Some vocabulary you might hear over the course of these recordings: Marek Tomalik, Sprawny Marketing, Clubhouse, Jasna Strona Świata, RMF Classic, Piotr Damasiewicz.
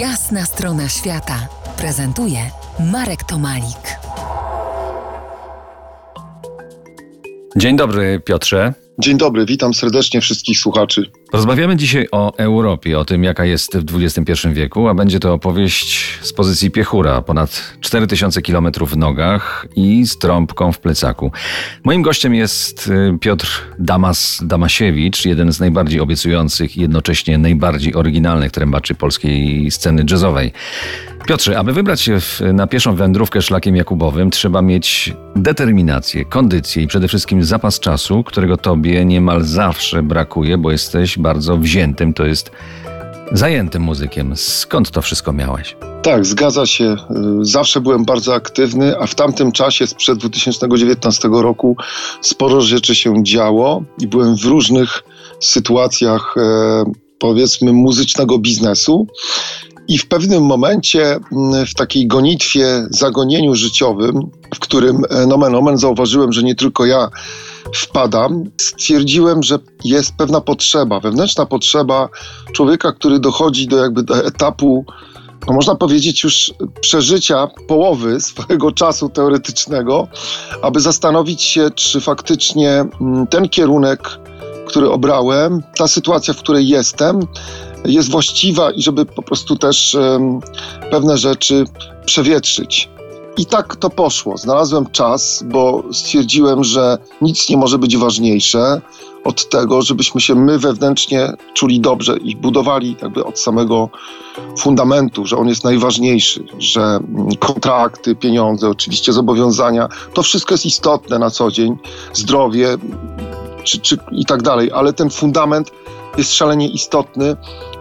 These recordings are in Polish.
Jasna Strona Świata prezentuje Marek Tomalik. Dzień dobry, Piotrze. Dzień dobry, witam serdecznie wszystkich słuchaczy. Rozmawiamy dzisiaj o Europie, o tym, jaka jest w XXI wieku, a będzie to opowieść z pozycji piechura, ponad 4000 km w nogach i z trąbką w plecaku. Moim gościem jest Piotr Damasiewicz, jeden z najbardziej obiecujących i jednocześnie najbardziej oryginalnych trębaczy polskiej sceny jazzowej. Piotrze, aby wybrać się na pieszą wędrówkę szlakiem jakubowym, trzeba mieć determinację, kondycję i przede wszystkim zapas czasu, którego tobie niemal zawsze brakuje, bo jesteś bardzo wziętym, to jest zajętym muzykiem. Skąd to wszystko miałeś? Tak, zgadza się. Zawsze byłem bardzo aktywny, a w tamtym czasie, sprzed 2019 roku, sporo rzeczy się działo i byłem w różnych sytuacjach, powiedzmy, muzycznego biznesu. I w pewnym momencie, w takiej gonitwie, zagonieniu życiowym, w którym nomen omen zauważyłem, że nie tylko ja wpadam, stwierdziłem, że jest pewna potrzeba, wewnętrzna potrzeba człowieka, który dochodzi do etapu, no można powiedzieć, już przeżycia połowy swojego czasu teoretycznego, aby zastanowić się, czy faktycznie ten kierunek, który obrałem, ta sytuacja, w której jestem, jest właściwa i żeby po prostu też pewne rzeczy przewietrzyć. I tak to poszło. Znalazłem czas, bo stwierdziłem, że nic nie może być ważniejsze od tego, żebyśmy się my wewnętrznie czuli dobrze i budowali jakby od samego fundamentu, że on jest najważniejszy, że kontrakty, pieniądze, oczywiście zobowiązania, to wszystko jest istotne na co dzień, zdrowie czy i tak dalej, ale ten fundament jest szalenie istotny,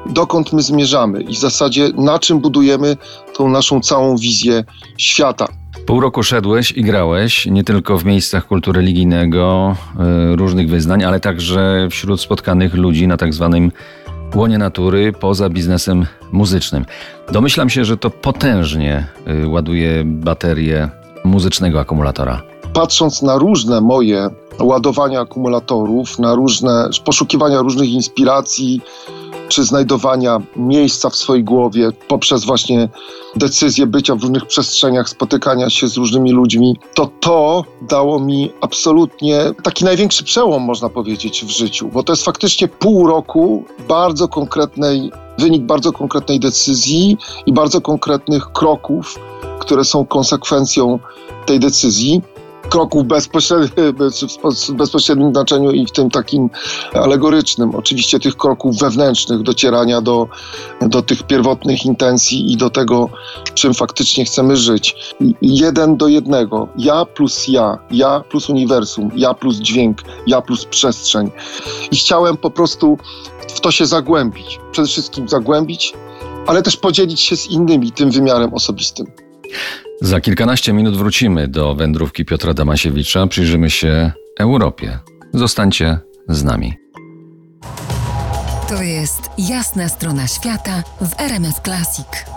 dokąd my zmierzamy i w zasadzie na czym budujemy tą naszą całą wizję świata. Pół roku szedłeś i grałeś nie tylko w miejscach kultu religijnego, różnych wyznań, ale także wśród spotkanych ludzi na tak zwanym łonie natury poza biznesem muzycznym. Domyślam się, że to potężnie ładuje baterię muzycznego akumulatora. Patrząc na różne moje ładowania akumulatorów, na różne poszukiwania różnych inspiracji, czy znajdowania miejsca w swojej głowie poprzez właśnie decyzję bycia w różnych przestrzeniach, spotykania się z różnymi ludźmi, to dało mi absolutnie taki największy przełom, można powiedzieć, w życiu, bo to jest faktycznie pół roku wynik bardzo konkretnej decyzji i bardzo konkretnych kroków, które są konsekwencją tej decyzji. Kroków bezpośrednim znaczeniu i w tym takim alegorycznym. Oczywiście tych kroków wewnętrznych, docierania do tych pierwotnych intencji i do tego, czym faktycznie chcemy żyć. Jeden do jednego. Ja plus uniwersum, ja plus dźwięk, ja plus przestrzeń. I chciałem po prostu w to się zagłębić. Przede wszystkim zagłębić, ale też podzielić się z innymi tym wymiarem osobistym. Za kilkanaście minut wrócimy do wędrówki Piotra Damasiewicza. Przyjrzymy się Europie. Zostańcie z nami. To jest Jasna Strona Świata w RMF Classic.